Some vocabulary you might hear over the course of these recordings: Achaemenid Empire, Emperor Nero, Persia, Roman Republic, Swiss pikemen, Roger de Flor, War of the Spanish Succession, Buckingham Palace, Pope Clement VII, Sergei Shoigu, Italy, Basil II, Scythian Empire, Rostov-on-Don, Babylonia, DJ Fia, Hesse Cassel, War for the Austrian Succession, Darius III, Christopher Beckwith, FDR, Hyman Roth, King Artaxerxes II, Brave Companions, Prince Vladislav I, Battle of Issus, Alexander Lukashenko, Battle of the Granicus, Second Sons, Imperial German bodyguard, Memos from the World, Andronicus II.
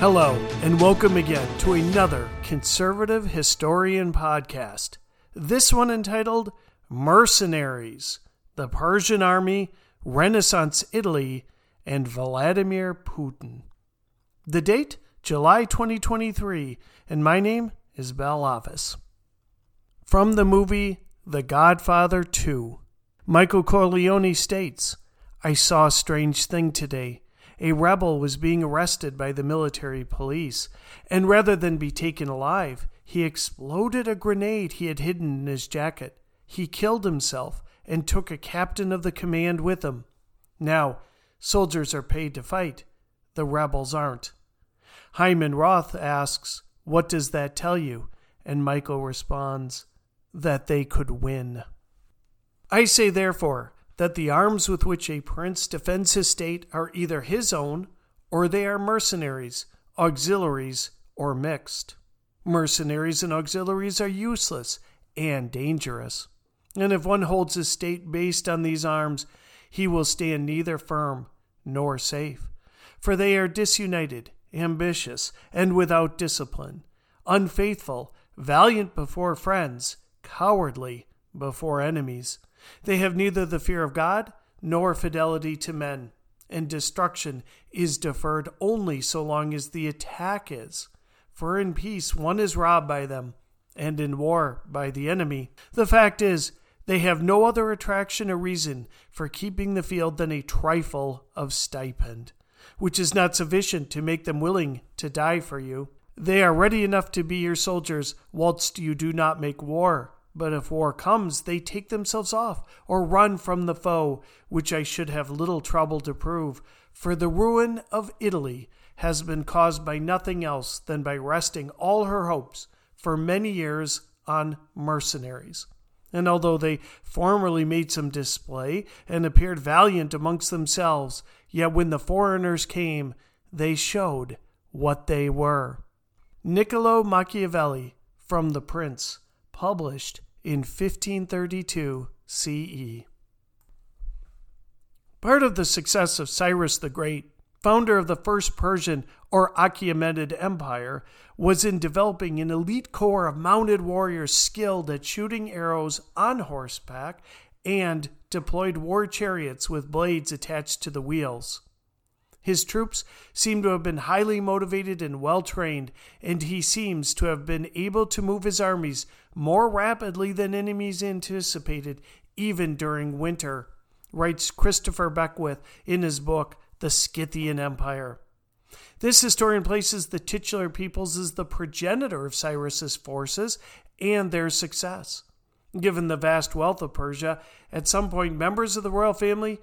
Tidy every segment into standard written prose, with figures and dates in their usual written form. Hello, and welcome again to another Conservative Historian podcast. This one entitled Mercenaries, the Persian Army, Renaissance Italy, and Vladimir Putin. The date, July 2023, and my name is Bel Avis. From the movie The Godfather 2, Michael Corleone states, "I saw a strange thing today. A rebel was being arrested by the military police, and rather than be taken alive, he exploded a grenade he had hidden in his jacket. He killed himself and took a captain of the command with him. Now, soldiers are paid to fight. The rebels aren't." Hyman Roth asks, "What does that tell you?" And Michael responds, "That they could win. I say, therefore, that the arms with which a prince defends his state are either his own, or they are mercenaries, auxiliaries, or mixed. Mercenaries and auxiliaries are useless and dangerous, and if one holds his state based on these arms, he will stand neither firm nor safe, for they are disunited, ambitious, and without discipline, unfaithful, valiant before friends, cowardly before enemies. They have neither the fear of God nor fidelity to men, and destruction is deferred only so long as the attack is. For in peace one is robbed by them, and in war by the enemy. The fact is, they have no other attraction or reason for keeping the field than a trifle of stipend, which is not sufficient to make them willing to die for you. They are ready enough to be your soldiers whilst you do not make war. But if war comes, they take themselves off or run from the foe, which I should have little trouble to prove, for the ruin of Italy has been caused by nothing else than by resting all her hopes for many years on mercenaries. And although they formerly made some display and appeared valiant amongst themselves, yet when the foreigners came, they showed what they were." Niccolò Machiavelli, from The Prince, published in 1532 CE. Part of the success of Cyrus the Great, founder of the first Persian or Achaemenid Empire, was in developing an elite corps of mounted warriors skilled at shooting arrows on horseback and deployed war chariots with blades attached to the wheels. His troops seem to have been highly motivated and well-trained, and he seems to have been able to move his armies more rapidly than enemies anticipated, even during winter, writes Christopher Beckwith in his book, The Scythian Empire. This historian places the titular peoples as the progenitor of Cyrus's forces and their success. Given the vast wealth of Persia, at some point members of the royal family,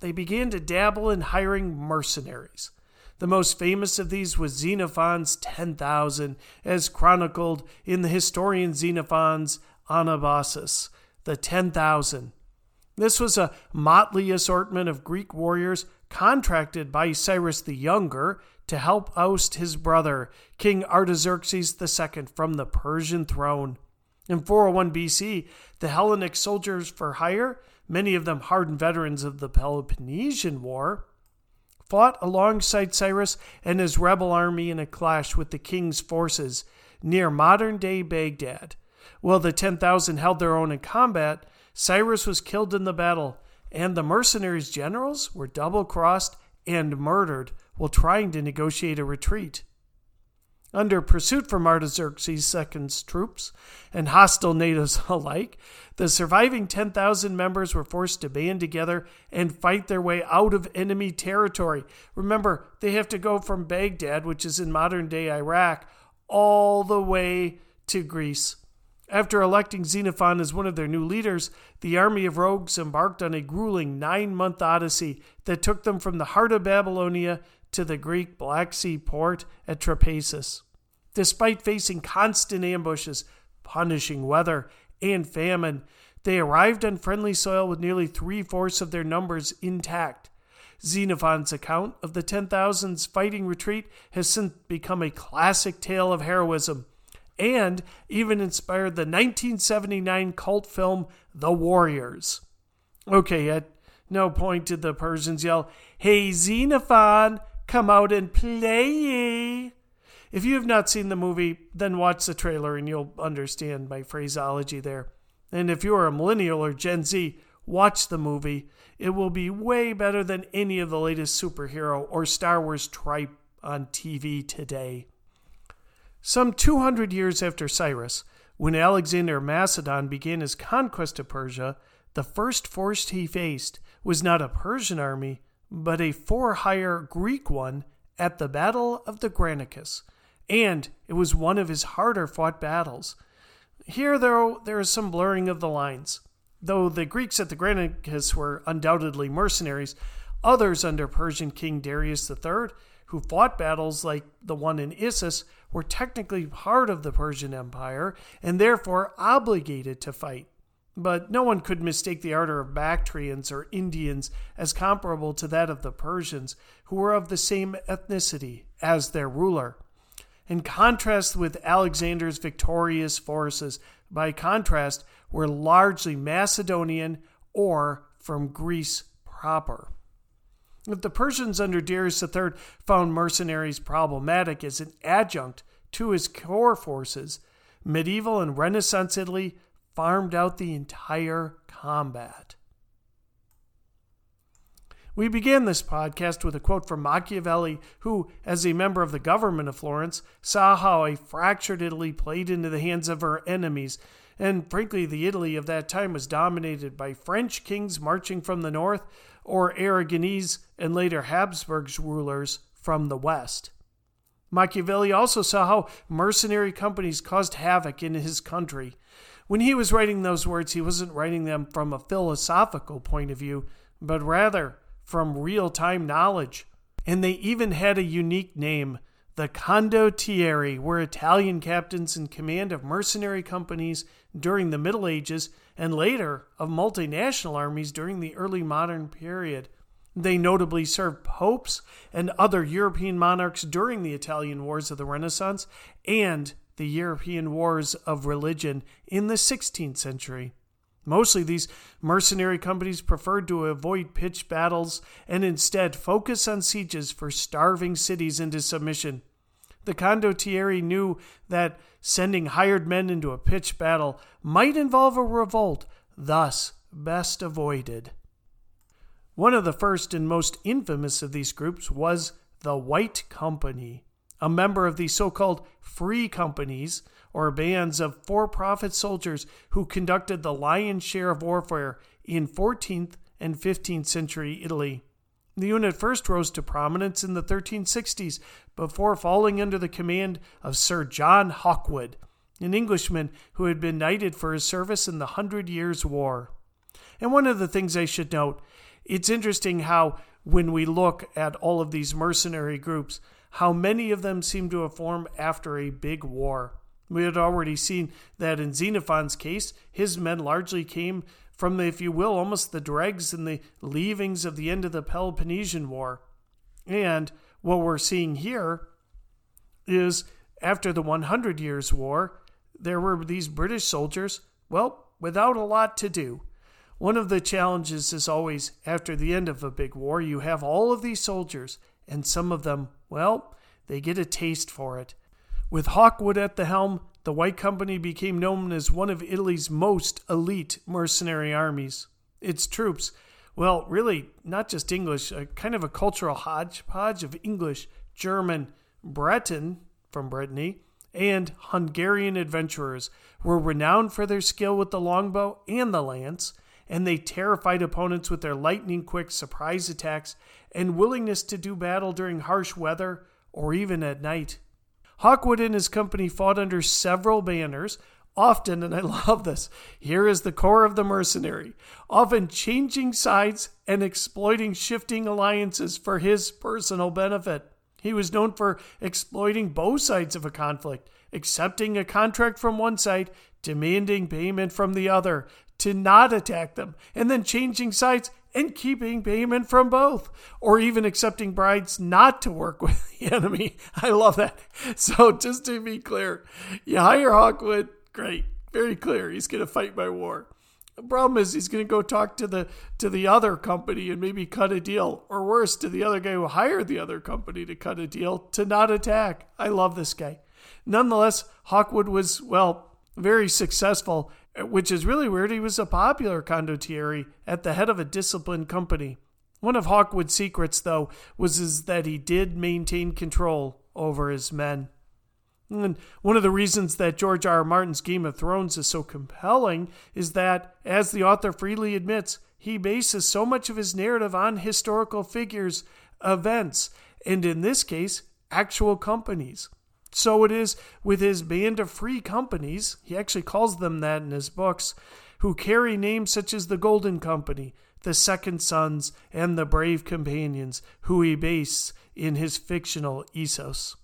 they began to dabble in hiring mercenaries. The most famous of these was Xenophon's 10,000, as chronicled in the historian Xenophon's Anabasis, the 10,000. This was a motley assortment of Greek warriors contracted by Cyrus the Younger to help oust his brother, King Artaxerxes II, from the Persian throne. In 401 BC, the Hellenic soldiers for hire, many of them hardened veterans of the Peloponnesian War, fought alongside Cyrus and his rebel army in a clash with the king's forces near modern-day Baghdad. While the 10,000 held their own in combat, Cyrus was killed in the battle, and the mercenaries' generals were double-crossed and murdered while trying to negotiate a retreat. Under pursuit from Artaxerxes II's troops and hostile natives alike, the surviving 10,000 members were forced to band together and fight their way out of enemy territory. Remember, they have to go from Baghdad, which is in modern-day Iraq, all the way to Greece. After electing Xenophon as one of their new leaders, the army of rogues embarked on a grueling 9-month odyssey that took them from the heart of Babylonia to the Greek Black Sea port at Trapezus. Despite facing constant ambushes, punishing weather, and famine, they arrived on friendly soil with nearly 3/4 of their numbers intact. Xenophon's account of the 10,000's fighting retreat has since become a classic tale of heroism, and even inspired the 1979 cult film The Warriors. Okay, at no point did the Persians yell, "Hey, Xenophon! Come out and play. If you have not seen the movie, then watch the trailer and you'll understand my phraseology there. And if you are a millennial or Gen Z, watch the movie. It will be way better than any of the latest superhero or Star Wars tripe on TV today. Some 200 years after Cyrus, when Alexander Macedon began his conquest of Persia, the first force he faced was not a Persian army, but a for-hire Greek one at the Battle of the Granicus, and it was one of his harder-fought battles. Here, though, there is some blurring of the lines. Though the Greeks at the Granicus were undoubtedly mercenaries, others under Persian King Darius III, who fought battles like the one in Issus, were technically part of the Persian Empire and therefore obligated to fight. But no one could mistake the ardor of Bactrians or Indians as comparable to that of the Persians, who were of the same ethnicity as their ruler. In contrast with Alexander's victorious forces, by contrast, were largely Macedonian or from Greece proper. If the Persians under Darius III found mercenaries problematic as an adjunct to his core forces, medieval and Renaissance Italy farmed out the entire combat. We began this podcast with a quote from Machiavelli, who, as a member of the government of Florence, saw how a fractured Italy played into the hands of her enemies, and frankly, the Italy of that time was dominated by French kings marching from the north, or Aragonese and later Habsburg's rulers from the west. Machiavelli also saw how mercenary companies caused havoc in his country. When he was writing those words, he wasn't writing them from a philosophical point of view, but rather from real-time knowledge. And they even had a unique name. The Condottieri were Italian captains in command of mercenary companies during the Middle Ages and later of multinational armies during the early modern period. They notably served popes and other European monarchs during the Italian Wars of the Renaissance and the European Wars of Religion in the 16th century. Mostly these mercenary companies preferred to avoid pitched battles and instead focus on sieges for starving cities into submission. The Condottieri knew that sending hired men into a pitched battle might involve a revolt, thus best avoided. One of the first and most infamous of these groups was the White Company, a member of the so-called free companies, or bands of for-profit soldiers who conducted the lion's share of warfare in 14th and 15th century Italy. The unit first rose to prominence in the 1360s before falling under the command of Sir John Hawkwood, an Englishman who had been knighted for his service in the 100 Years' War. And one of the things I should note, it's interesting how when we look at all of these mercenary groups, how many of them seem to have formed after a big war. We had already seen that in Xenophon's case, his men largely came from the, if you will, almost the dregs and the leavings of the end of the Peloponnesian War. And what we're seeing here is after the 100 Years' War, there were these British soldiers, well, without a lot to do. One of the challenges is always after the end of a big war, you have all of these soldiers, and some of them, well, they get a taste for it. With Hawkwood at the helm, the White Company became known as one of Italy's most elite mercenary armies. Its troops, well, really, not just English, kind of a cultural hodgepodge of English, German, Breton, from Brittany, and Hungarian adventurers were renowned for their skill with the longbow and the lance, and they terrified opponents with their lightning-quick surprise attacks and willingness to do battle during harsh weather or even at night. Hawkwood and his company fought under several banners, often, and I love this, here is the core of the mercenary, often changing sides and exploiting shifting alliances for his personal benefit. He was known for exploiting both sides of a conflict, accepting a contract from one side, demanding payment from the other, to not attack them, and then changing sides and keeping payment from both, or even accepting bribes not to work with the enemy. I love that. So just to be clear, you hire Hawkwood, great, very clear, he's going to fight by war. The problem is he's going to go talk to the other company and maybe cut a deal, or worse, to the other guy who hired the other company to cut a deal to not attack. I love this guy. Nonetheless, Hawkwood was, well, very successful, which is really weird. He was a popular condottieri at the head of a disciplined company. One of Hawkwood's secrets, though, was that he did maintain control over his men. And one of the reasons that George R. R. Martin's Game of Thrones is so compelling is that, as the author freely admits, he bases so much of his narrative on historical figures, events, and in this case, actual companies. So it is with his band of free companies, he actually calls them that in his books, who carry names such as the Golden Company, the Second Sons, and the Brave Companions, who he based in his fictional Issus.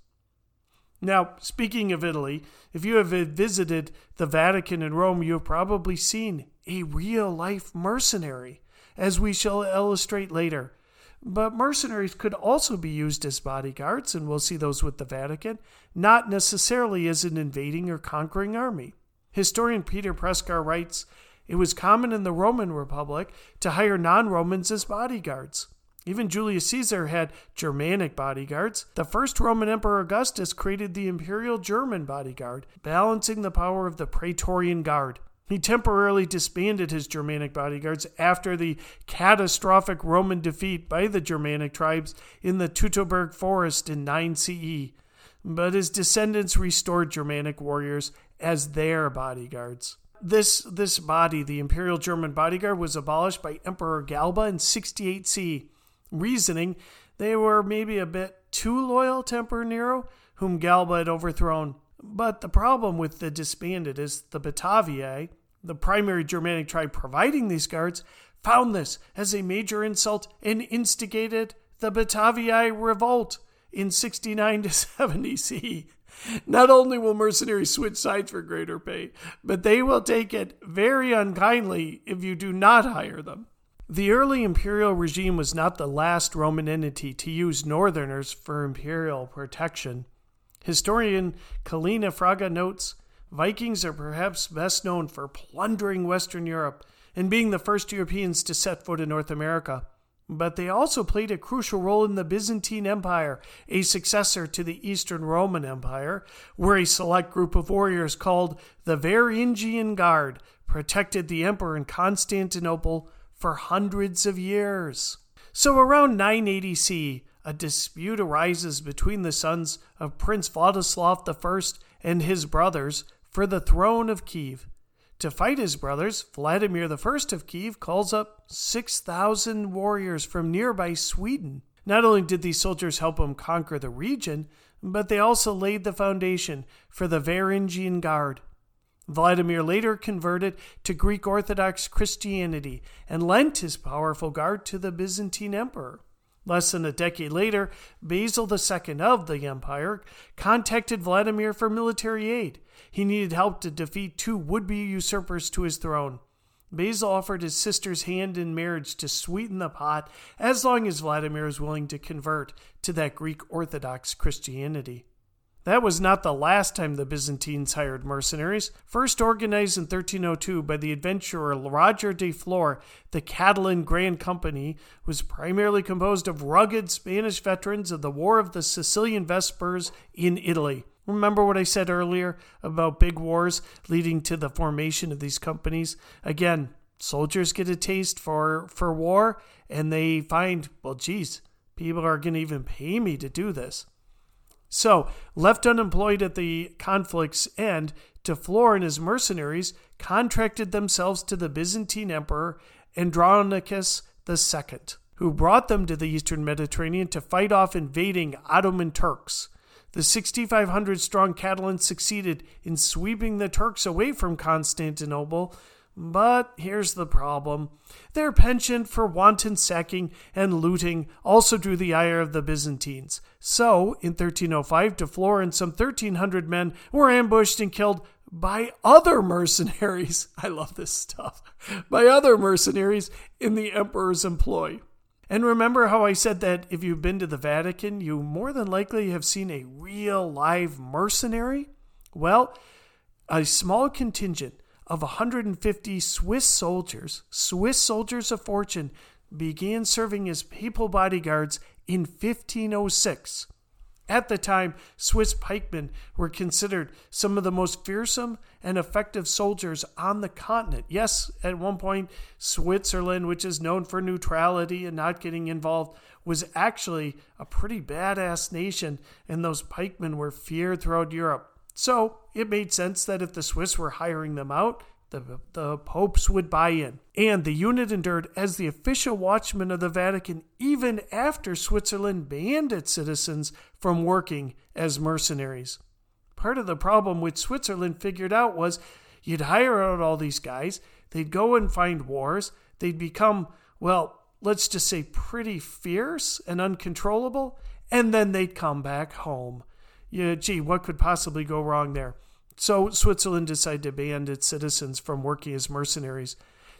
Now, speaking of Italy, if you have visited the Vatican in Rome, you have probably seen a real-life mercenary, as we shall illustrate later. But mercenaries could also be used as bodyguards, and we'll see those with the Vatican, not necessarily as an invading or conquering army. Historian Peter Prescar writes, "It was common in the Roman Republic to hire non-Romans as bodyguards. Even Julius Caesar had Germanic bodyguards. The first Roman Emperor Augustus created the Imperial German bodyguard, balancing the power of the Praetorian Guard. He temporarily disbanded his Germanic bodyguards after the catastrophic Roman defeat by the Germanic tribes in the Teutoburg Forest in 9 CE. But his descendants restored Germanic warriors as their bodyguards." This body, the Imperial German bodyguard, was abolished by Emperor Galba in 68 CE. Reasoning, they were maybe a bit too loyal to Emperor Nero, whom Galba had overthrown. But the problem with the disbanded is the Bataviae, the primary Germanic tribe providing these guards, found this as a major insult and instigated the Bataviae revolt in 69 to 70 CE. Not only will mercenaries switch sides for greater pay, but they will take it very unkindly if you do not hire them. The early imperial regime was not the last Roman entity to use northerners for imperial protection. Historian Kalina Fraga notes, "Vikings are perhaps best known for plundering Western Europe and being the first Europeans to set foot in North America. But they also played a crucial role in the Byzantine Empire, a successor to the Eastern Roman Empire, where a select group of warriors called the Varangian Guard protected the emperor in Constantinople for hundreds of years." So around 980 CE, a dispute arises between the sons of Prince Vladislav I and his brothers for the throne of Kiev. To fight his brothers, Vladimir I of Kiev calls up 6,000 warriors from nearby Sweden. Not only did these soldiers help him conquer the region, but they also laid the foundation for the Varangian Guard. Vladimir later converted to Greek Orthodox Christianity and lent his powerful guard to the Byzantine Emperor. Less than a decade later, Basil II of the Empire contacted Vladimir for military aid. He needed help to defeat two would-be usurpers to his throne. Basil offered his sister's hand in marriage to sweeten the pot as long as Vladimir was willing to convert to that Greek Orthodox Christianity. That was not the last time the Byzantines hired mercenaries. First organized in 1302 by the adventurer Roger de Flor, the Catalan Grand Company was primarily composed of rugged Spanish veterans of the War of the Sicilian Vespers in Italy. Remember what I said earlier about big wars leading to the formation of these companies? Again, soldiers get a taste for war, and they find, well, geez, people are going to even pay me to do this. So, left unemployed at the conflict's end, de Flor and his mercenaries contracted themselves to the Byzantine Emperor Andronicus II, who brought them to the eastern Mediterranean to fight off invading Ottoman Turks. The 6,500-strong Catalans succeeded in sweeping the Turks away from Constantinople, but here's the problem. Their penchant for wanton sacking and looting also drew the ire of the Byzantines. So, in 1305, de Flor and some 1,300 men were ambushed and killed by other mercenaries. I love this stuff. By other mercenaries in the emperor's employ. And remember how I said that if you've been to the Vatican, you more than likely have seen a real live mercenary? Well, a small contingent of 150 Swiss soldiers of fortune, began serving as papal bodyguards in 1506. At the time, Swiss pikemen were considered some of the most fearsome and effective soldiers on the continent. Yes, at one point, Switzerland, which is known for neutrality and not getting involved, was actually a pretty badass nation, and those pikemen were feared throughout Europe. So it made sense that if the Swiss were hiring them out, the popes would buy in. And the unit endured as the official watchman of the Vatican even after Switzerland banned its citizens from working as mercenaries. Part of the problem which Switzerland figured out was you'd hire out all these guys, they'd go and find wars, they'd become, well, let's just say pretty fierce and uncontrollable, and then they'd come back home. Yeah, gee, what could possibly go wrong there? So Switzerland decided to ban its citizens from working as mercenaries.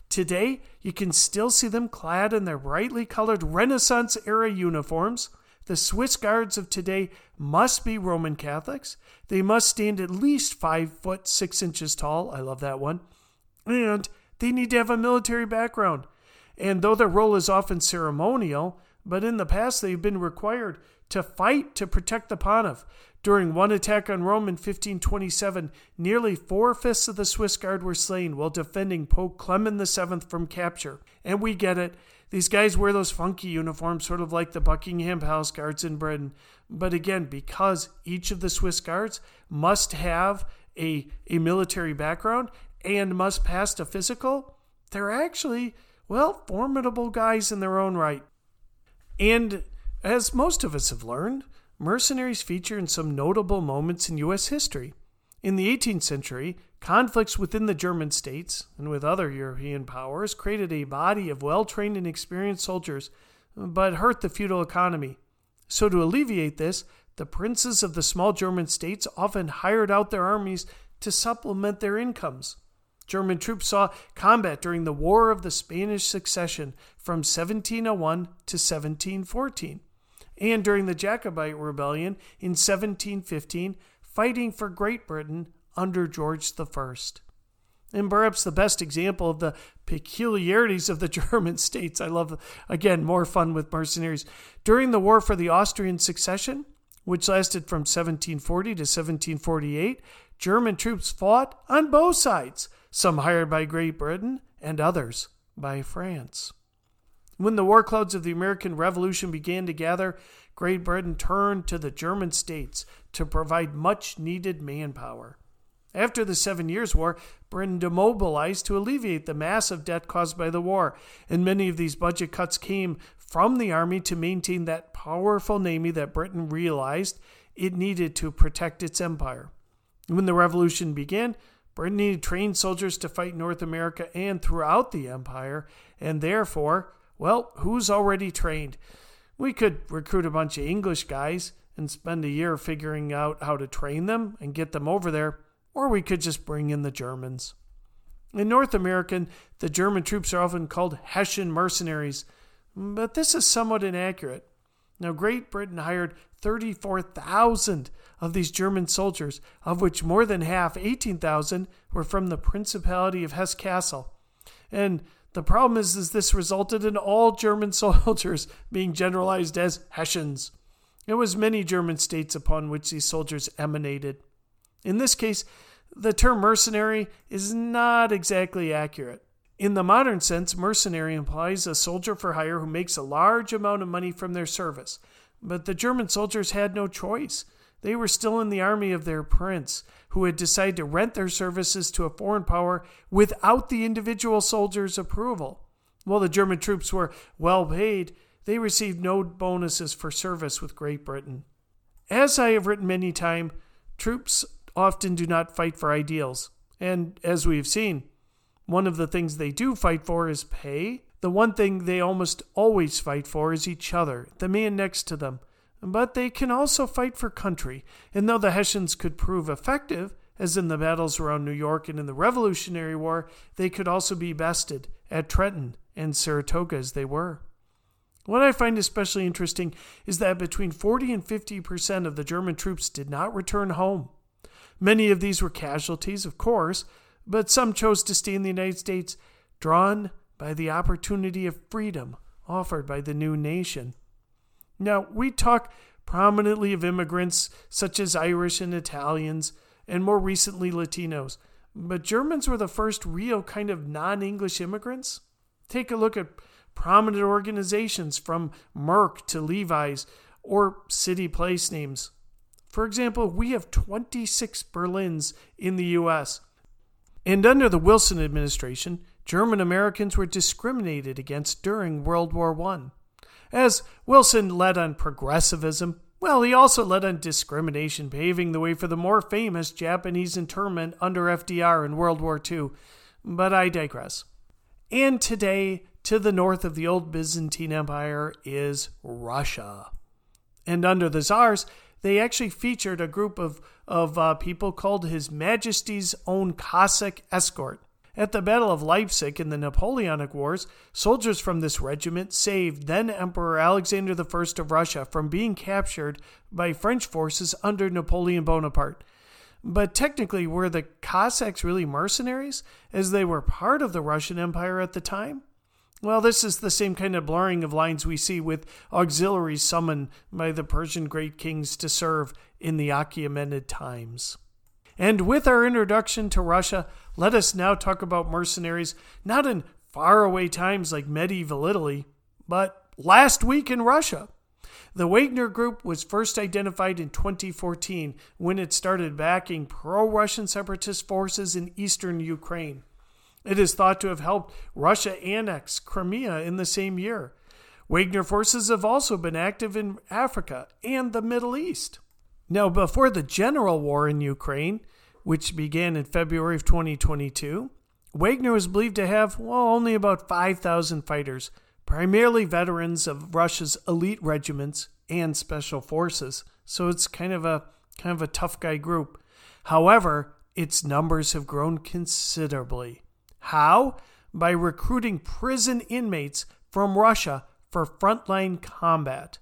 Today, you can still see them clad in their brightly colored Renaissance-era uniforms. The Swiss guards of today must be Roman Catholics. They must stand at least 5'6" tall. I love that one. And they need to have a military background. And though their role is often ceremonial, but in the past they've been required to fight to protect the Pontiff. During one attack on Rome in 1527, nearly 4/5 of the Swiss Guard were slain while defending Pope Clement VII from capture. And we get it. These guys wear those funky uniforms, sort of like the Buckingham Palace Guards in Britain. But again, because each of the Swiss Guards must have a military background and must pass a physical, they're actually, well, formidable guys in their own right. And as most of us have learned, mercenaries feature in some notable moments in U.S. history. In the 18th century, conflicts within the German states and with other European powers created a body of well-trained and experienced soldiers, but hurt the feudal economy. So to alleviate this, the princes of the small German states often hired out their armies to supplement their incomes. German troops saw combat during the War of the Spanish Succession from 1701 to 1714. And during the Jacobite Rebellion in 1715, fighting for Great Britain under George I. And perhaps the best example of the peculiarities of the German states, I love, again, more fun with mercenaries, during the War for the Austrian Succession, which lasted from 1740 to 1748, German troops fought on both sides, some hired by Great Britain and others by France. When the war clouds of the American Revolution began to gather, Great Britain turned to the German states to provide much-needed manpower. After the 7 Years' War, Britain demobilized to alleviate the massive debt caused by the war, and many of these budget cuts came from the army to maintain that powerful navy that Britain realized it needed to protect its empire. When the revolution began, Britain needed trained soldiers to fight North America and throughout the empire, and therefore, well, who's already trained? We could recruit a bunch of English guys and spend a year figuring out how to train them and get them over there, or we could just bring in the Germans. In North America, the German troops are often called Hessian mercenaries, but this is somewhat inaccurate. Now, Great Britain hired 34,000 of these German soldiers, of which more than half, 18,000, were from the Principality of Hesse Cassel. And the problem is this resulted in all German soldiers being generalized as Hessians. There was many German states upon which these soldiers emanated. In this case, the term mercenary is not exactly accurate. In the modern sense, mercenary implies a soldier for hire who makes a large amount of money from their service. But the German soldiers had no choice. They were still in the army of their prince, who had decided to rent their services to a foreign power without the individual soldier's approval. While the German troops were well paid, they received no bonuses for service with Great Britain. As I have written many times, troops often do not fight for ideals. And as we have seen, one of the things they do fight for is pay. The one thing they almost always fight for is each other, the man next to them. But they can also fight for country, and though the Hessians could prove effective, as in the battles around New York and in the Revolutionary War, they could also be bested at Trenton and Saratoga as they were. What I find especially interesting is that between 40 and 50% of the German troops did not return home. Many of these were casualties, of course, but some chose to stay in the United States, drawn by the opportunity of freedom offered by the new nation. Now, we talk prominently of immigrants such as Irish and Italians, and more recently Latinos, but Germans were the first real kind of non-English immigrants. Take a look at prominent organizations from Merck to Levi's or city place names. For example, we have 26 Berlins in the U.S. And under the Wilson administration, German Americans were discriminated against during World War I. As Wilson led on progressivism, well, he also led on discrimination, paving the way for the more famous Japanese internment under FDR in World War II. But I digress. And today, to the north of the old Byzantine Empire is Russia. And under the Tsars, they actually featured a group of people called His Majesty's Own Cossack Escort. At the Battle of Leipzig in the Napoleonic Wars, soldiers from this regiment saved then-Emperor Alexander I of Russia from being captured by French forces under Napoleon Bonaparte. But technically, were the Cossacks really mercenaries, as they were part of the Russian Empire at the time? Well, this is the same kind of blurring of lines we see with auxiliaries summoned by the Persian great kings to serve in the Achaemenid times. And with our introduction to Russia, let us now talk about mercenaries, not in faraway times like medieval Italy, but last week in Russia. The Wagner Group was first identified in 2014 when it started backing pro-Russian separatist forces in eastern Ukraine. It is thought to have helped Russia annex Crimea in the same year. Wagner forces have also been active in Africa and the Middle East. Now, before the general war in Ukraine, which began in February of 2022, Wagner was believed to have only about 5,000 fighters, primarily veterans of Russia's elite regiments and special forces. So it's kind of a tough guy group. However, its numbers have grown considerably. How? By recruiting prison inmates from Russia for frontline combat.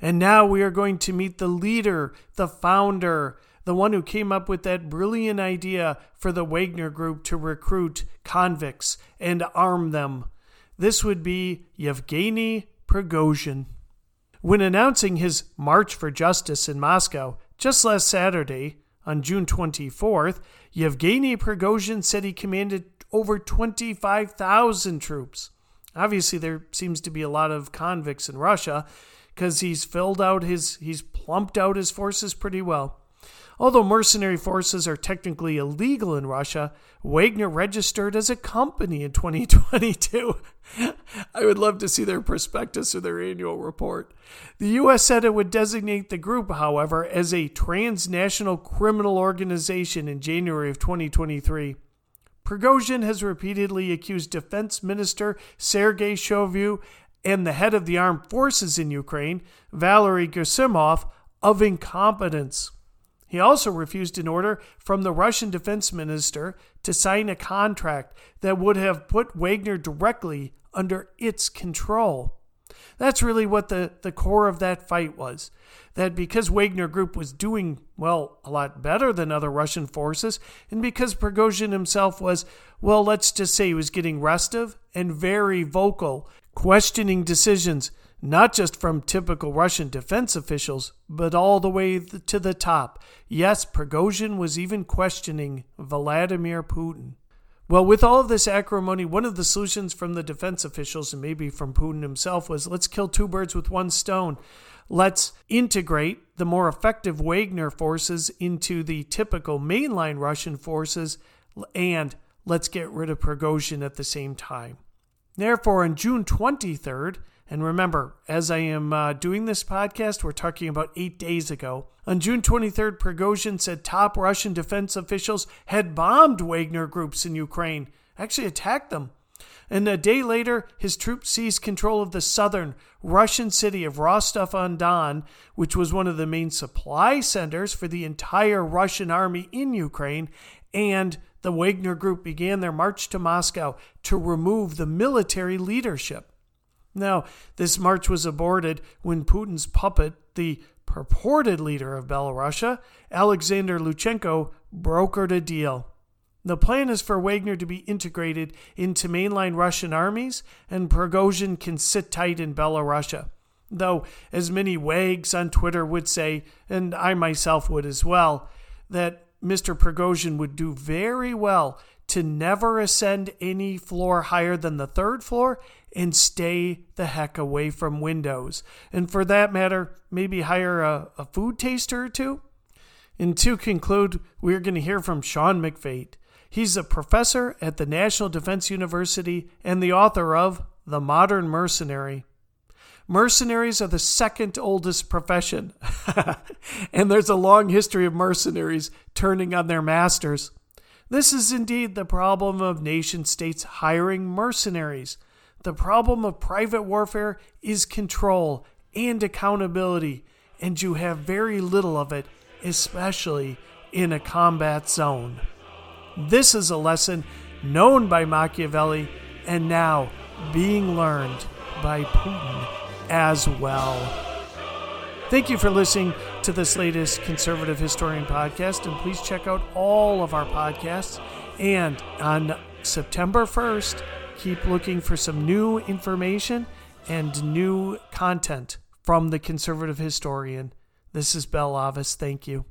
And now we are going to meet the leader, the founder, the one who came up with that brilliant idea for the Wagner Group to recruit convicts and arm them. This would be Yevgeny Prigozhin. When announcing his March for Justice in Moscow just last Saturday, on June 24th, Yevgeny Prigozhin said he commanded over 25,000 troops. Obviously, there seems to be a lot of convicts in Russia, because he's plumped out his forces pretty well. Although mercenary forces are technically illegal in Russia, Wagner registered as a company in 2022. I would love to see their prospectus or their annual report. The U.S. said it would designate the group, however, as a transnational criminal organization in January of 2023. Prigozhin has repeatedly accused Defense Minister Sergei Shoigu and the head of the armed forces in Ukraine, Valery Gerasimov, of incompetence. He also refused an order from the Russian defense minister to sign a contract that would have put Wagner directly under its control. That's really what the core of that fight was. That because Wagner Group was doing, a lot better than other Russian forces, and because Prigozhin himself was, let's just say he was getting restive and very vocal, questioning decisions, not just from typical Russian defense officials, but all the way to the top. Yes, Prigozhin was even questioning Vladimir Putin. Well, with all of this acrimony, one of the solutions from the defense officials, and maybe from Putin himself, was let's kill two birds with one stone. Let's integrate the more effective Wagner forces into the typical mainline Russian forces, and let's get rid of Prigozhin at the same time. Therefore, on June 23rd, and remember, as I am doing this podcast, we're talking about 8 days ago. On June 23rd, Prigozhin said top Russian defense officials had bombed Wagner groups in Ukraine, actually attacked them. And a day later, his troops seized control of the southern Russian city of Rostov-on-Don, which was one of the main supply centers for the entire Russian army in Ukraine, and the Wagner Group began their march to Moscow to remove the military leadership. Now, this march was aborted when Putin's puppet, the purported leader of Belarusia, Alexander Lukashenko, brokered a deal. The plan is for Wagner to be integrated into mainline Russian armies, and Prigozhin can sit tight in Belorussia. Though, as many wags on Twitter would say, and I myself would as well, that Mr. Prigozhin would do very well to never ascend any floor higher than the third floor and stay the heck away from windows. And for that matter, maybe hire a food taster or two. And to conclude, we're going to hear from Sean McVeit. He's a professor at the National Defense University and the author of The Modern Mercenary. Mercenaries are the second oldest profession. And there's a long history of mercenaries turning on their masters. This is indeed the problem of nation states hiring mercenaries. The problem of private warfare is control and accountability, and you have very little of it, especially in a combat zone. This is a lesson known by Machiavelli and now being learned by Putin as well. Thank you for listening to this latest Conservative Historian podcast, and please check out all of our podcasts. And on September 1st, keep looking for some new information and new content from the Conservative Historian. This is Bel Avis. Thank you.